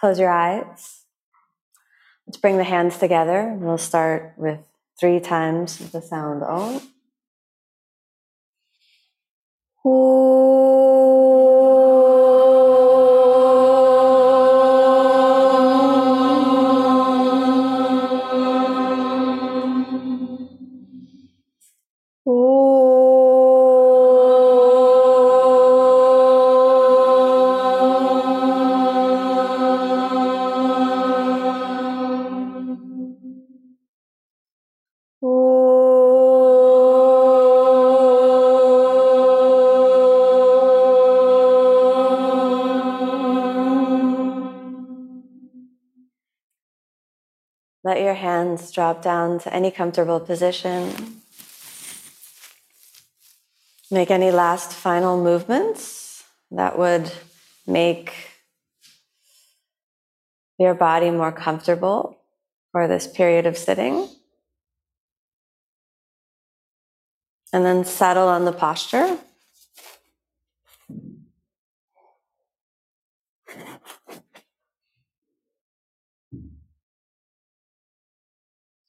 Close your eyes. Let's bring the hands together. We'll start with 3 times the sound Om. Om. Let your hands drop down to any comfortable position. Make any last final movements that would make your body more comfortable for this period of sitting. And then settle on the posture.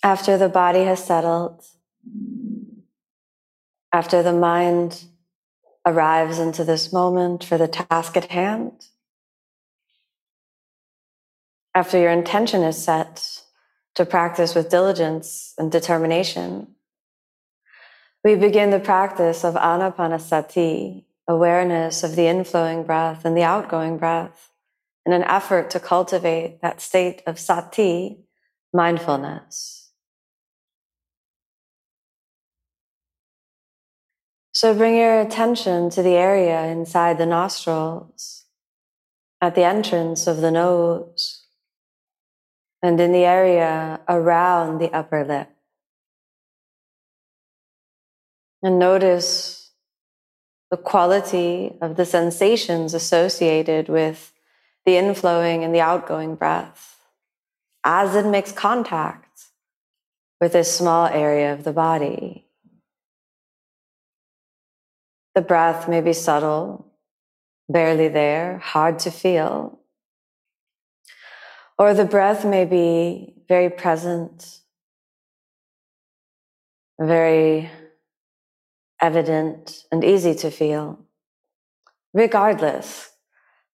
After the body has settled, after the mind arrives into this moment for the task at hand, after your intention is set to practice with diligence and determination, we begin the practice of anapanasati, awareness of the inflowing breath and the outgoing breath, in an effort to cultivate that state of sati, mindfulness. So bring your attention to the area inside the nostrils, at the entrance of the nose, and in the area around the upper lip. And notice the quality of the sensations associated with the inflowing and the outgoing breath as it makes contact with this small area of the body. The breath may be subtle, barely there, hard to feel. Or the breath may be very present, very evident and easy to feel. Regardless,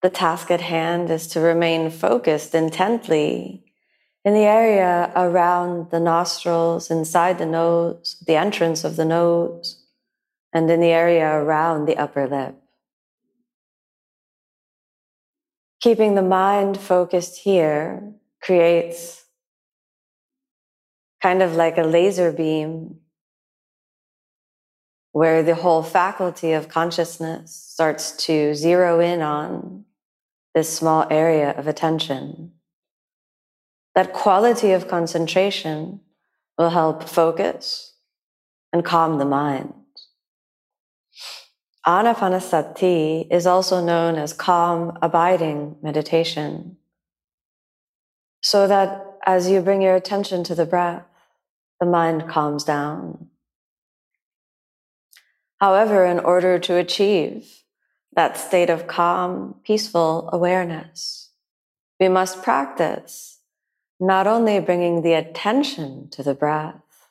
the task at hand is to remain focused intently in the area around the nostrils, inside the nose, the entrance of the nose, and in the area around the upper lip. Keeping the mind focused here creates kind of like a laser beam where the whole faculty of consciousness starts to zero in on this small area of attention. That quality of concentration will help focus and calm the mind. Anapanasati is also known as calm, abiding meditation. So that as you bring your attention to the breath, the mind calms down. However, in order to achieve that state of calm, peaceful awareness, we must practice not only bringing the attention to the breath,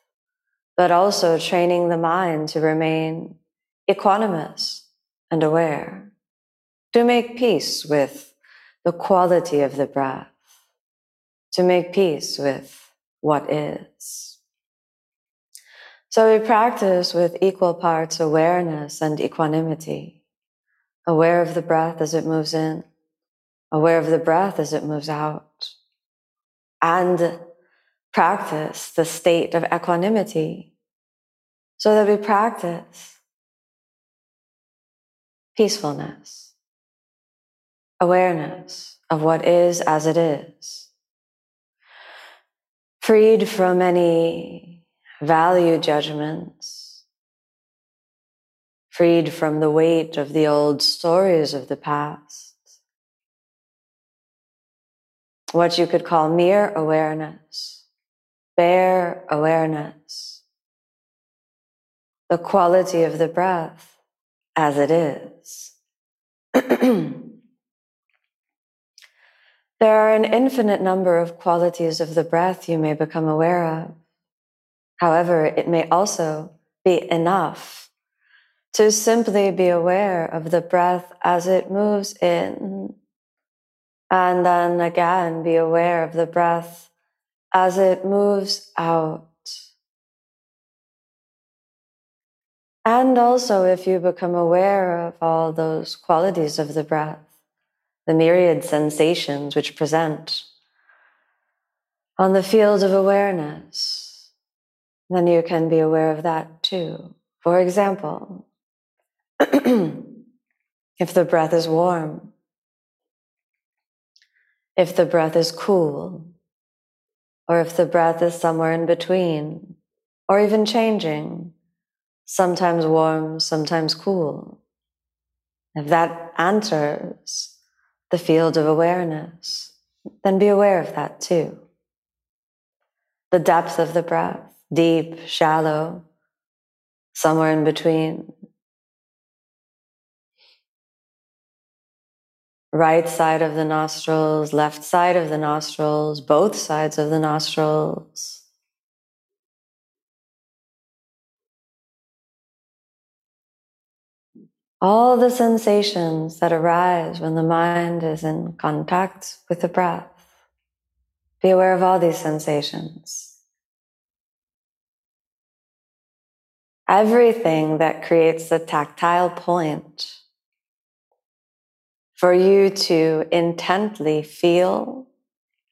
but also training the mind to remain equanimous and aware, to make peace with the quality of the breath, to make peace with what is. So we practice with equal parts awareness and equanimity, aware of the breath as it moves in, aware of the breath as it moves out, and practice the state of equanimity so that we practice peacefulness, awareness, of what is as it is, freed from any value judgments, freed from the weight of the old stories of the past. What you could call mere awareness, bare awareness, the quality of the breath as it is. There are an infinite number of qualities of the breath you may become aware of. However, it may also be enough to simply be aware of the breath as it moves in, and then again be aware of the breath as it moves out. And also, if you become aware of all those qualities of the breath, the myriad sensations which present on the field of awareness, then you can be aware of that too. For example, if the breath is warm, if the breath is cool, or if the breath is somewhere in between, or even changing, sometimes warm, sometimes cool. If that enters the field of awareness, then be aware of that too. The depth of the breath, deep, shallow, somewhere in between. Right side of the nostrils, left side of the nostrils, both sides of the nostrils. All the sensations that arise when the mind is in contact with the breath. Be aware of all these sensations. Everything that creates the tactile point for you to intently feel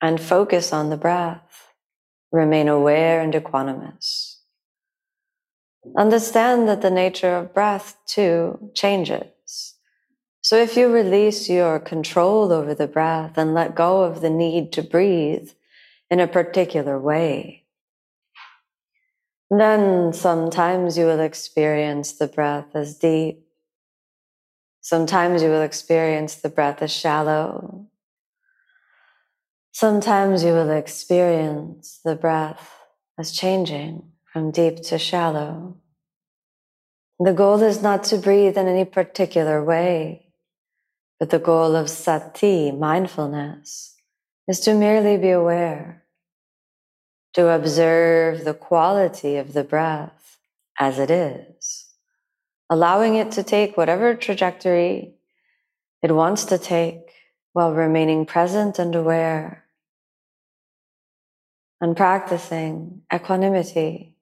and focus on the breath, remain aware and equanimous. Understand that the nature of breath, too, changes. So if you release your control over the breath and let go of the need to breathe in a particular way, then sometimes you will experience the breath as deep. Sometimes you will experience the breath as shallow. Sometimes you will experience the breath as changing from deep to shallow. The goal is not to breathe in any particular way, but the goal of sati, mindfulness, is to merely be aware, to observe the quality of the breath as it is, allowing it to take whatever trajectory it wants to take while remaining present and aware, and practicing equanimity.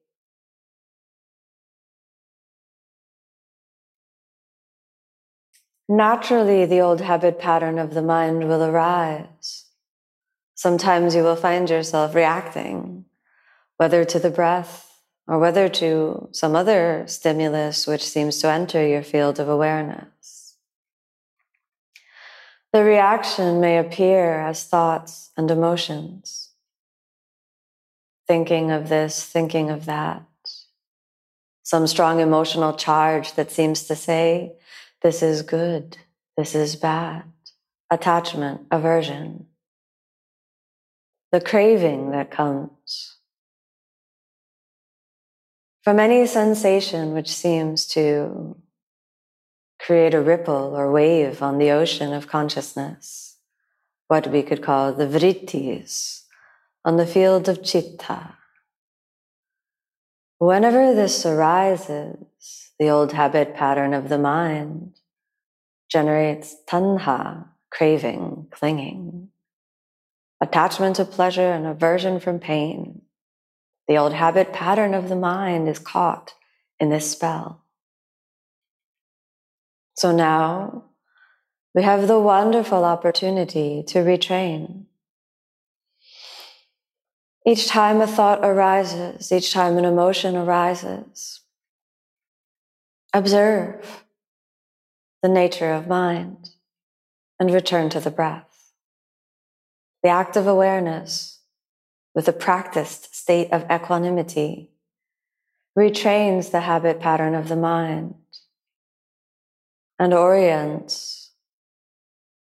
Naturally, the old habit pattern of the mind will arise. Sometimes you will find yourself reacting, whether to the breath or whether to some other stimulus which seems to enter your field of awareness. The reaction may appear as thoughts and emotions, thinking of this, thinking of that, some strong emotional charge that seems to say, this is good, this is bad, attachment, aversion, the craving that comes from any sensation which seems to create a ripple or wave on the ocean of consciousness, what we could call the vrittis, on the field of citta. Whenever this arises, the old habit pattern of the mind generates tanha, craving, clinging, attachment to pleasure and aversion from pain. The old habit pattern of the mind is caught in this spell. So now we have the wonderful opportunity to retrain. Each time a thought arises, each time an emotion arises, observe the nature of mind and return to the breath. The act of awareness with a practiced state of equanimity retrains the habit pattern of the mind and orients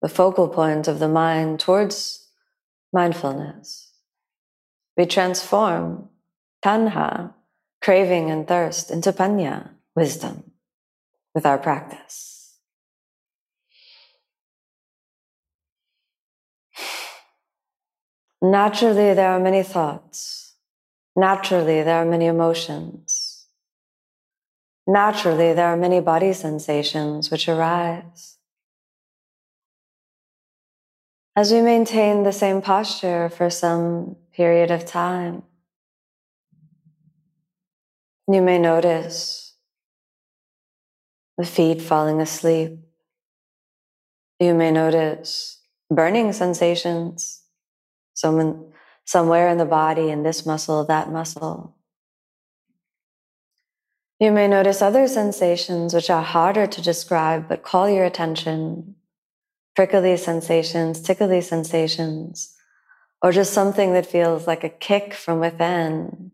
the focal point of the mind towards mindfulness. We transform tanha, craving and thirst, into panna, wisdom, with our practice. Naturally, there are many thoughts. Naturally, there are many emotions. Naturally, there are many body sensations which arise. As we maintain the same posture for some period of time, you may notice the feet falling asleep. You may notice burning sensations somewhere in the body, in this muscle, that muscle. You may notice other sensations which are harder to describe, but call your attention. Prickly sensations, tickly sensations, or just something that feels like a kick from within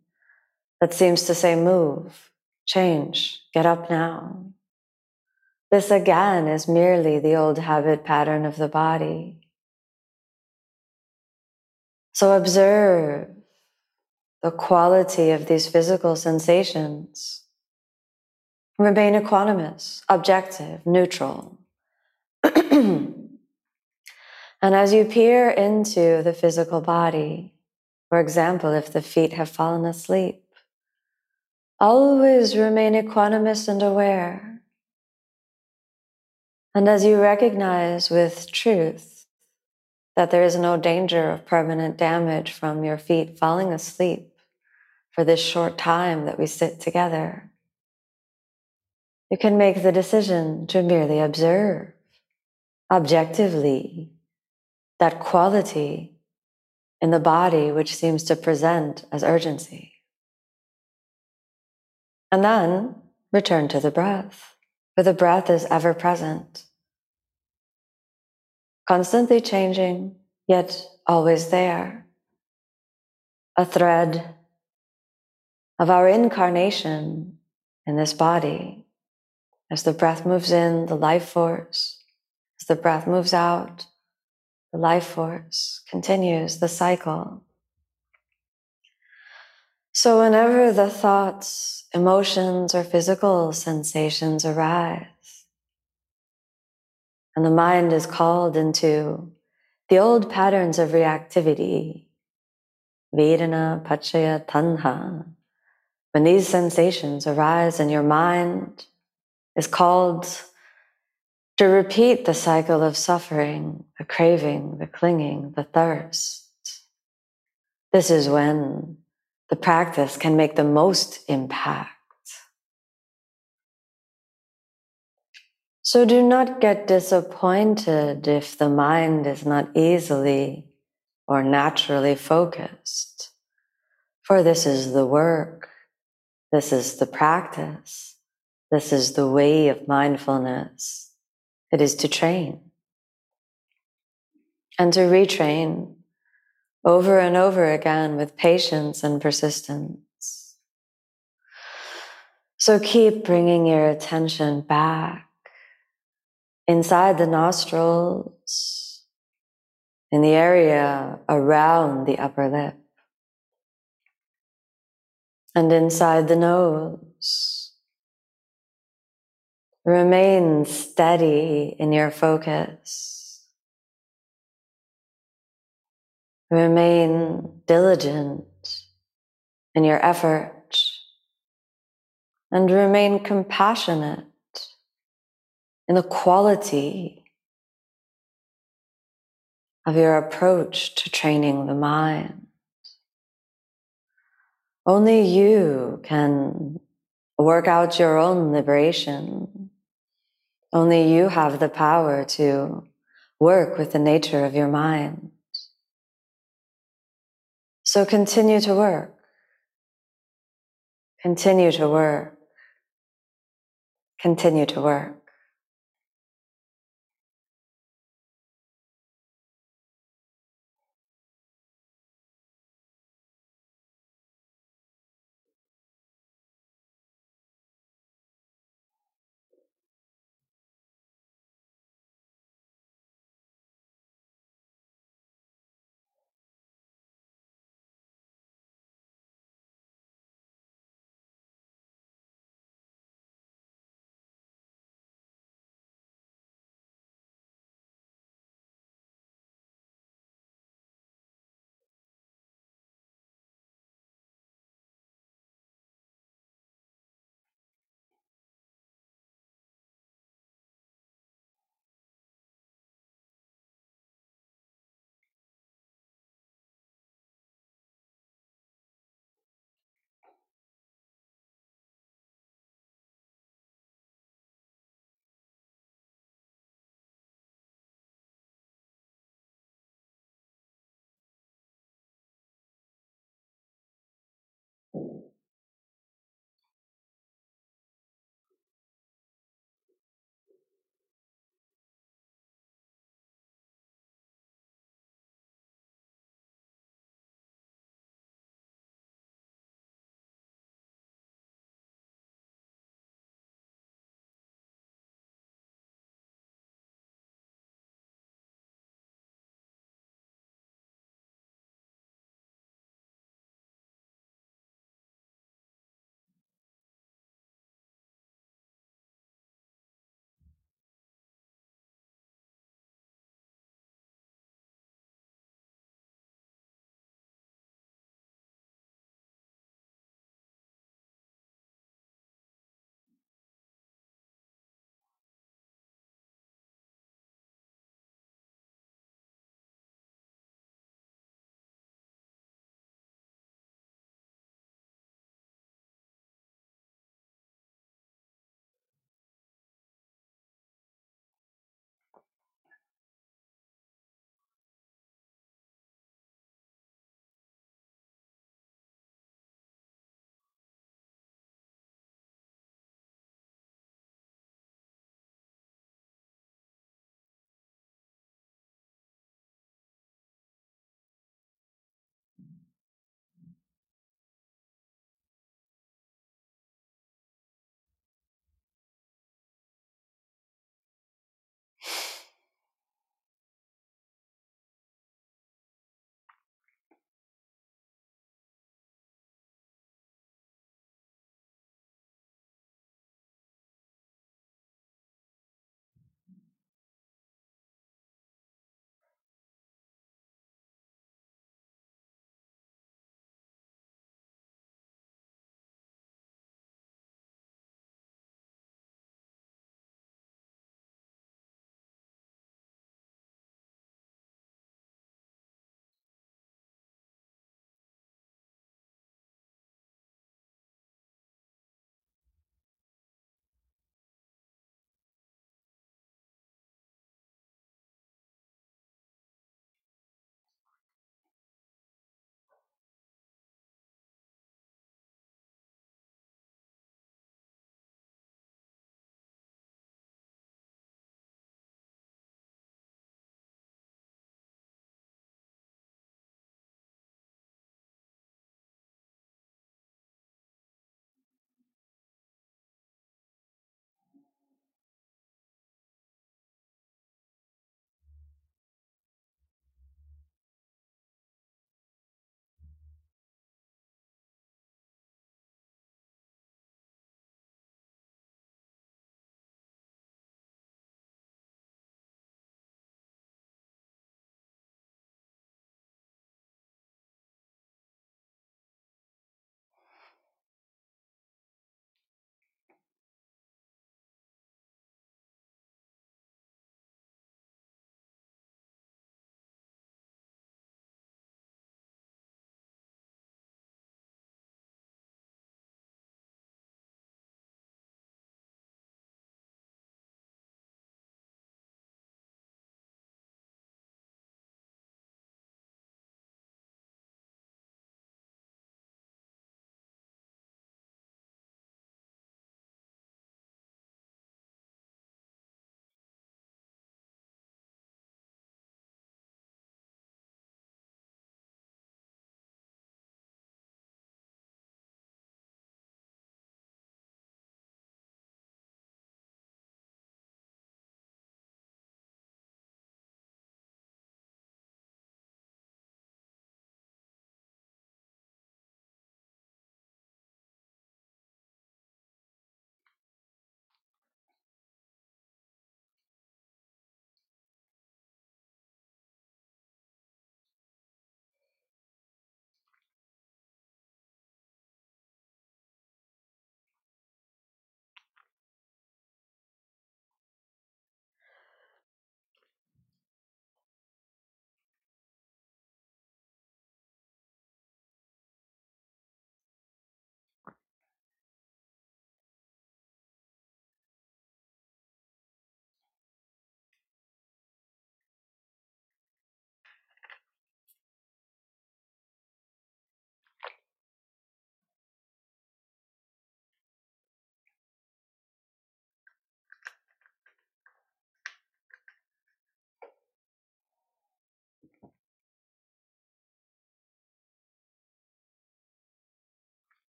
that seems to say, move, change, get up now. This again is merely the old habit pattern of the body. So observe the quality of these physical sensations. Remain equanimous, objective, neutral. And as you peer into the physical body, for example, if the feet have fallen asleep, always remain equanimous and aware. And as you recognize with truth that there is no danger of permanent damage from your feet falling asleep for this short time that we sit together, you can make the decision to merely observe objectively that quality in the body which seems to present as urgency. And then return to the breath, for the breath is ever present. Constantly changing, yet always there. A thread of our incarnation in this body. As the breath moves in, the life force. As the breath moves out, the life force continues the cycle. So whenever the thoughts, emotions, or physical sensations arise, and the mind is called into the old patterns of reactivity, Vedana, Paccaya, tanha. When these sensations arise and your mind is called to repeat the cycle of suffering, the craving, the clinging, the thirst, this is when the practice can make the most impact. So do not get disappointed if the mind is not easily or naturally focused, for this is the work, this is the practice, this is the way of mindfulness. It is to train and to retrain over and over again with patience and persistence. So keep bringing your attention back inside the nostrils, in the area around the upper lip, and inside the nose. Remain steady in your focus. Remain diligent in your effort, and remain compassionate in the quality of your approach to training the mind. Only you can work out your own liberation. Only you have the power to work with the nature of your mind. So continue to work. Continue to work. Continue to work.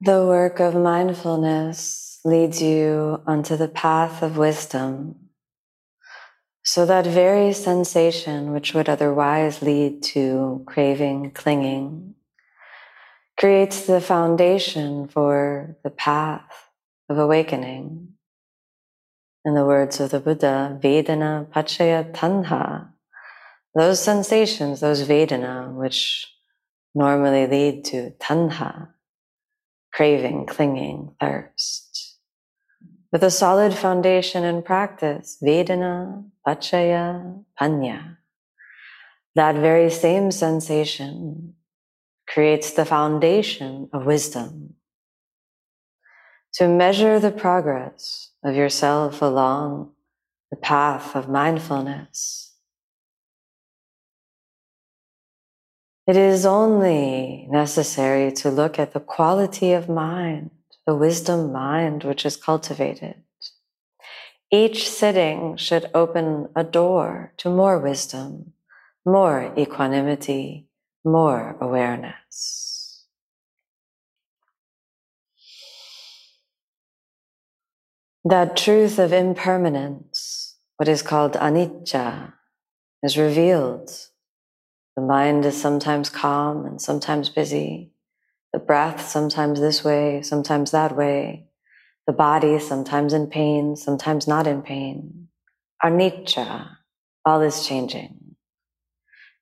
The work of mindfulness leads you onto the path of wisdom, so that very sensation which would otherwise lead to craving, clinging, creates the foundation for the path of awakening. In the words of the Buddha, Vedana, Paccaya, tanha, those sensations, those Vedana, which normally lead to tanha, craving, clinging, thirst. With a solid foundation and practice, Vedana, Paccaya, panna, that very same sensation creates the foundation of wisdom. To measure the progress of yourself along the path of mindfulness, it is only necessary to look at the quality of mind, the wisdom mind which is cultivated. Each sitting should open a door to more wisdom, more equanimity, more awareness. That truth of impermanence, what is called anicca, is revealed. The mind is sometimes calm and sometimes busy. The breath sometimes this way, sometimes that way. The body sometimes in pain, sometimes not in pain. Anicca, all is changing.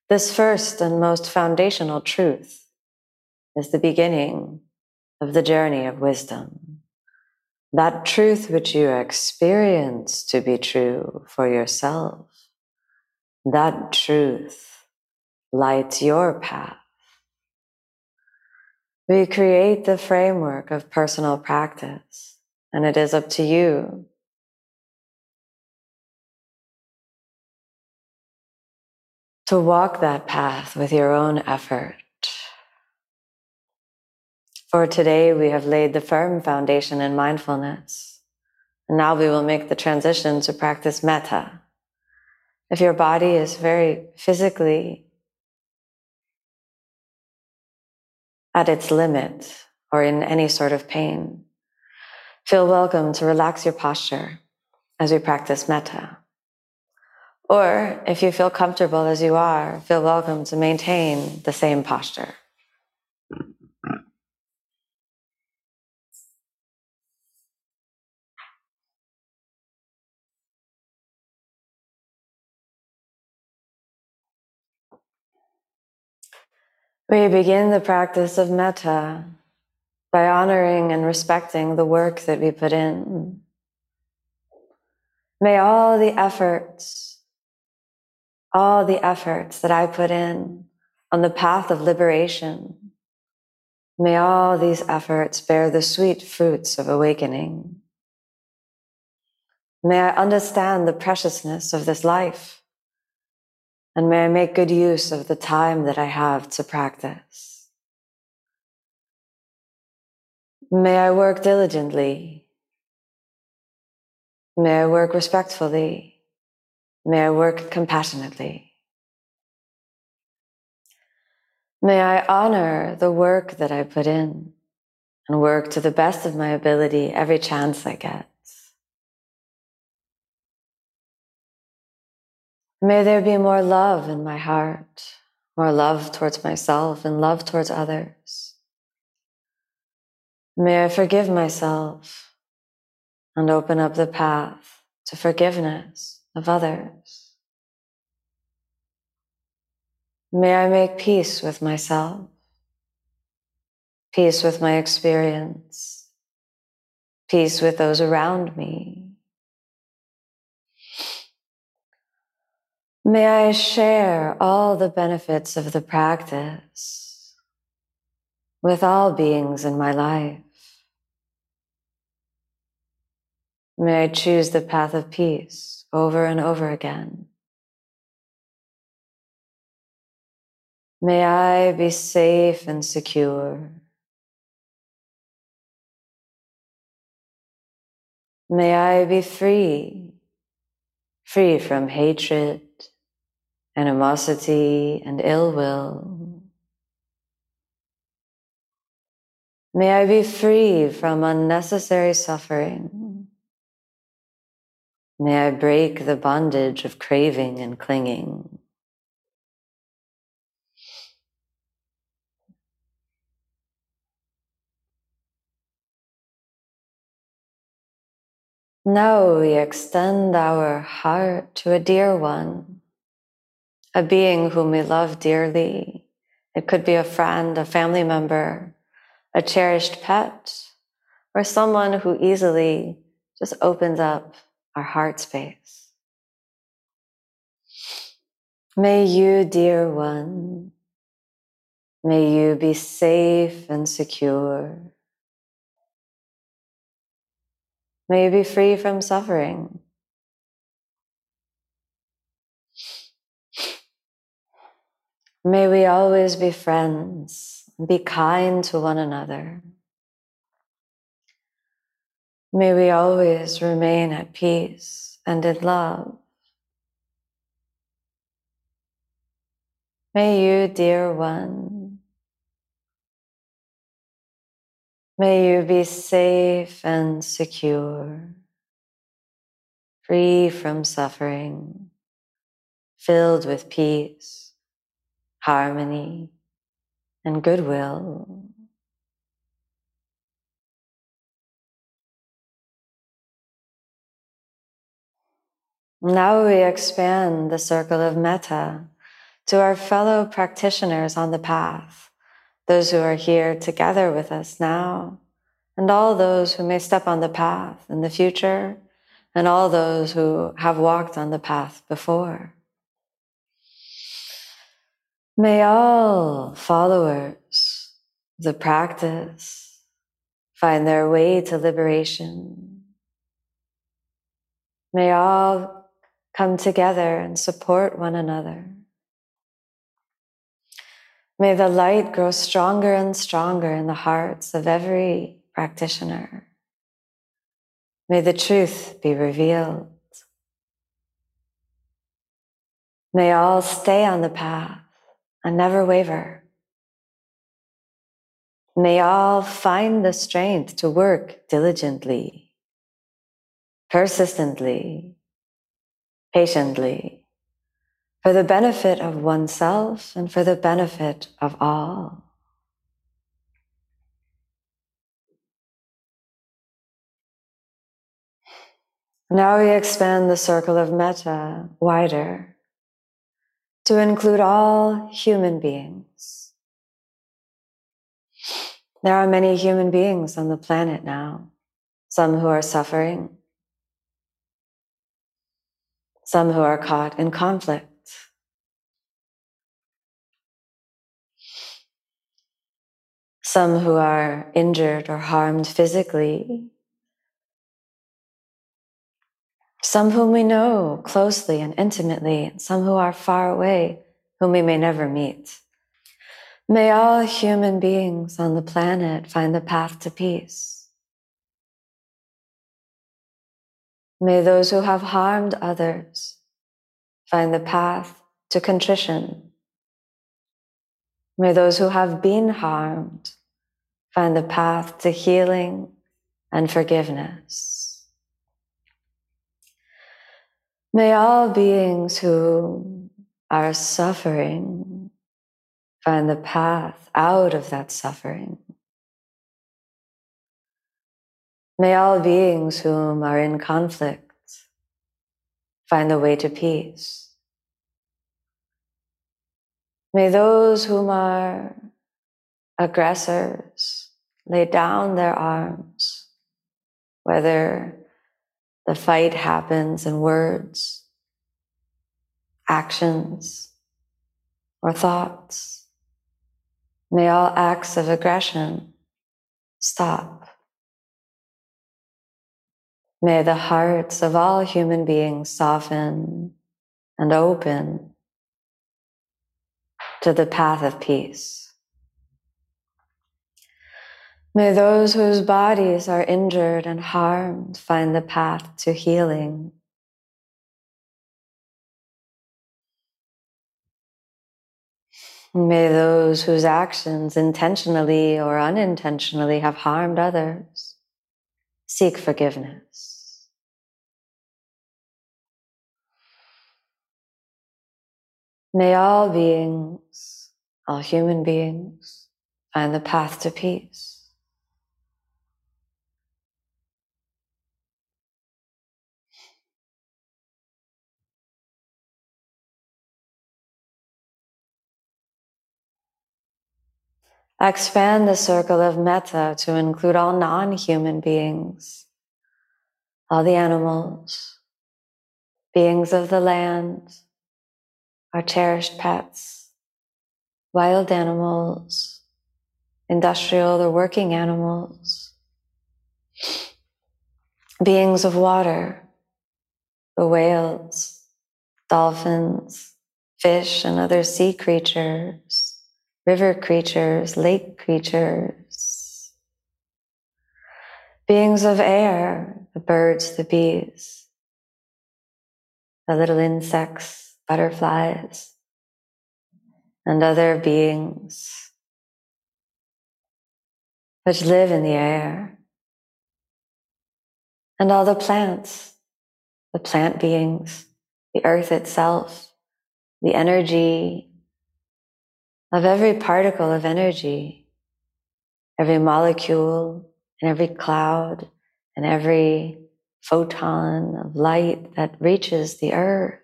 This first and most foundational truth is the beginning of the journey of wisdom. That truth which you experience to be true for yourself, that truth lights your path. We create the framework of personal practice, and it is up to you to walk that path with your own effort. For today, we have laid the firm foundation in mindfulness. And now we will make the transition to practice metta. If your body is very physically at its limit, or in any sort of pain, feel welcome to relax your posture as we practice metta. Or, if you feel comfortable as you are, feel welcome to maintain the same posture. We begin the practice of metta by honoring and respecting the work that we put in. May all the efforts that I put in on the path of liberation, may all these efforts bear the sweet fruits of awakening. May I understand the preciousness of this life. And may I make good use of the time that I have to practice. May I work diligently. May I work respectfully. May I work compassionately. May I honor the work that I put in and work to the best of my ability every chance I get. May there be more love in my heart, more love towards myself and love towards others. May I forgive myself and open up the path to forgiveness of others. May I make peace with myself, peace with my experience, peace with those around me. May I share all the benefits of the practice with all beings in my life. May I choose the path of peace over and over again. May I be safe and secure. May I be free from hatred, animosity and ill will. May I be free from unnecessary suffering. May I break the bondage of craving and clinging. Now we extend our heart to a dear one, a being whom we love dearly. It could be a friend, a family member, a cherished pet, or someone who easily just opens up our heart space. May you, dear one, may you be safe and secure. May you be free from suffering. May we always be friends, be kind to one another. May we always remain at peace and in love. May you, dear one, may you be safe and secure, free from suffering, filled with peace, harmony, and goodwill. Now we expand the circle of metta to our fellow practitioners on the path, those who are here together with us now, and all those who may step on the path in the future, and all those who have walked on the path before. May all followers of the practice find their way to liberation. May all come together and support one another. May the light grow stronger and stronger in the hearts of every practitioner. May the truth be revealed. May all stay on the path and never waver. May all find the strength to work diligently, persistently, patiently, for the benefit of oneself and for the benefit of all. Now we expand the circle of metta wider to include all human beings. There are many human beings on the planet now, some who are suffering, some who are caught in conflict. Some who are injured or harmed physically, some whom we know closely and intimately, and some who are far away, whom we may never meet. May all human beings on the planet find the path to peace. May those who have harmed others find the path to contrition. May those who have been harmed find the path to healing and forgiveness. May all beings who are suffering find the path out of that suffering. May all beings whom are in conflict find the way to peace. May those whom are aggressors lay down their arms, whether the fight happens in words, actions, or thoughts. May all acts of aggression stop. May the hearts of all human beings soften and open to the path of peace. May those whose bodies are injured and harmed find the path to healing. May those whose actions intentionally or unintentionally have harmed others seek forgiveness. May all beings, all human beings, find the path to peace. Expand the circle of metta to include all non-human beings, all the animals, beings of the land, our cherished pets, wild animals, industrial or working animals, beings of water, the whales, dolphins, fish and other sea creatures, river creatures, lake creatures, beings of air, the birds, the bees, the little insects, butterflies, and other beings which live in the air, and all the plants, the plant beings, the earth itself, the energy of every particle of energy, every molecule, and every cloud, and every photon of light that reaches the earth.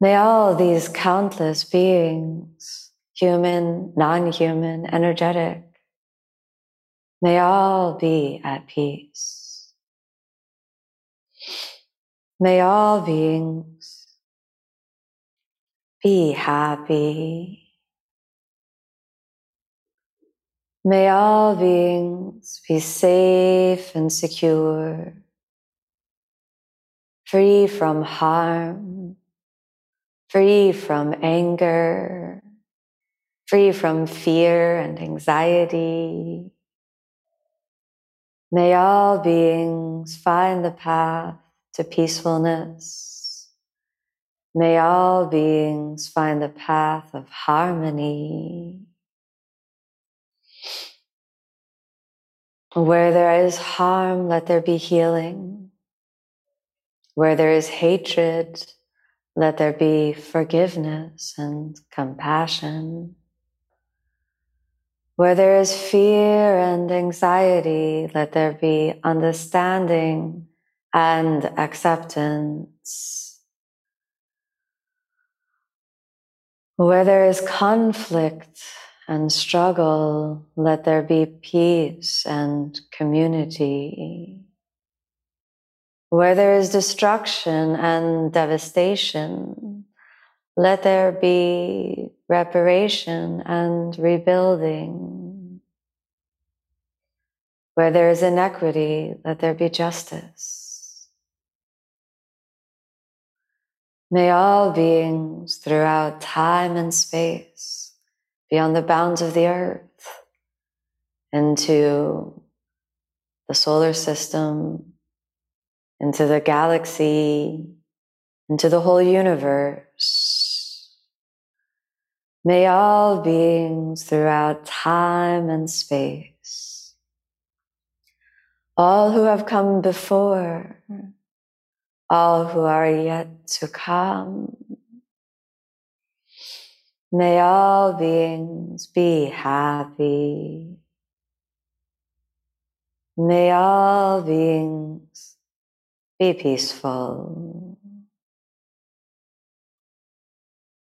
May all these countless beings, human, non-human, energetic, may all be at peace. May all beings be happy. May all beings be safe and secure, free from harm, free from anger, free from fear and anxiety. May all beings find the path to peacefulness. May all beings find the path of harmony. Where there is harm, let there be healing. Where there is hatred, let there be forgiveness and compassion. Where there is fear and anxiety, let there be understanding and acceptance. Where there is conflict and struggle, let there be peace and community. Where there is destruction and devastation, let there be reparation and rebuilding. Where there is inequity, let there be justice. May all beings throughout time and space, beyond the bounds of the earth, into the solar system, into the galaxy, into the whole universe. May all beings throughout time and space, all who have come before, all who are yet to come, may all beings be happy. May all beings be peaceful.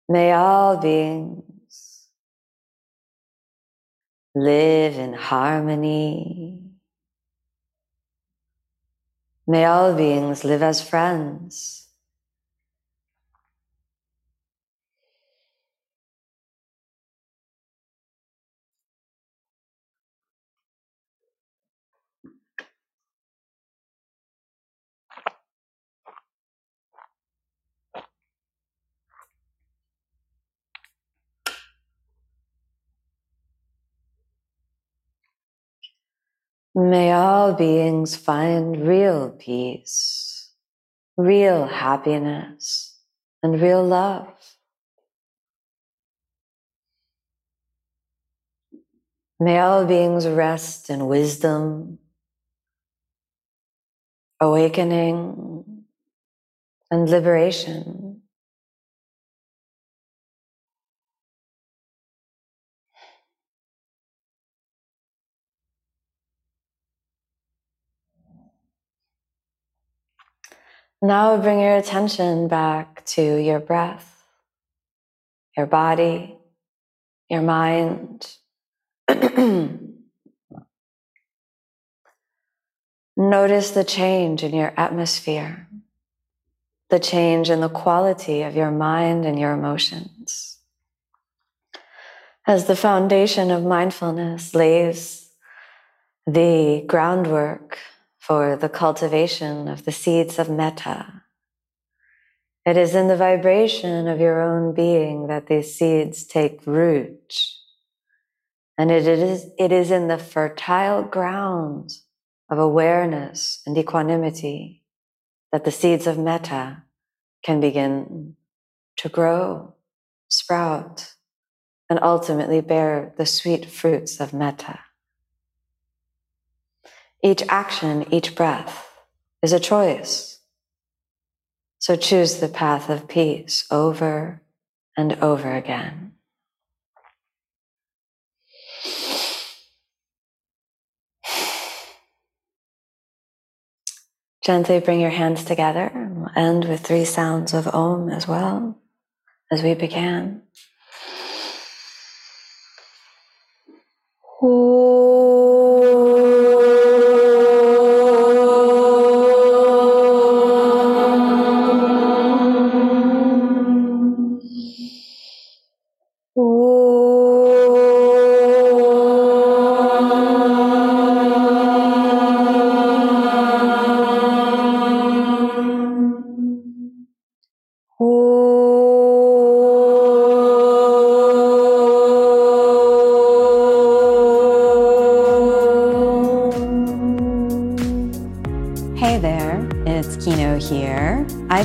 May all beings live in harmony. May all beings live as friends. May all beings find real peace, real happiness, and real love. May all beings rest in wisdom, awakening, and liberation. Now bring your attention back to your breath, your body, your mind. Notice the change in your atmosphere, the change in the quality of your mind and your emotions. As the foundation of mindfulness lays the groundwork for the cultivation of the seeds of metta, it is in the vibration of your own being that these seeds take root. And it is in the fertile ground of awareness and equanimity that the seeds of metta can begin to grow, sprout, and ultimately bear the sweet fruits of metta. Each action, each breath is a choice. So choose the path of peace over and over again. Gently bring your hands together, and we'll end with 3 sounds of Om as well, as we began. Om. I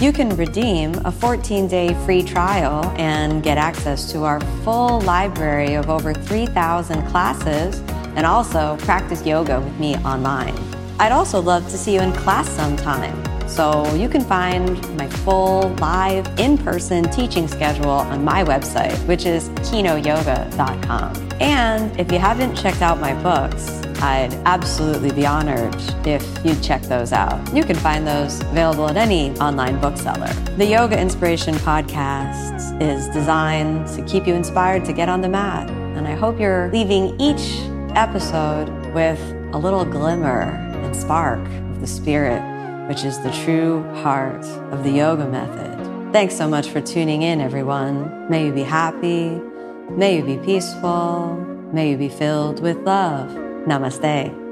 You can redeem a 14-day free trial and get access to our full library of over 3,000 classes and also practice yoga with me online. I'd also love to see you in class sometime, so you can find my full live in-person teaching schedule on my website, which is kenoyoga.com. And if you haven't checked out my books, I'd absolutely be honored if you'd check those out. You can find those available at any online bookseller. The Yoga Inspiration Podcast is designed to keep you inspired to get on the mat, and I hope you're leaving each episode with a little glimmer and spark of the spirit, which is the true heart of the yoga method. Thanks so much for tuning in, everyone. May you be happy. May you be peaceful. May you be filled with love. Namaste.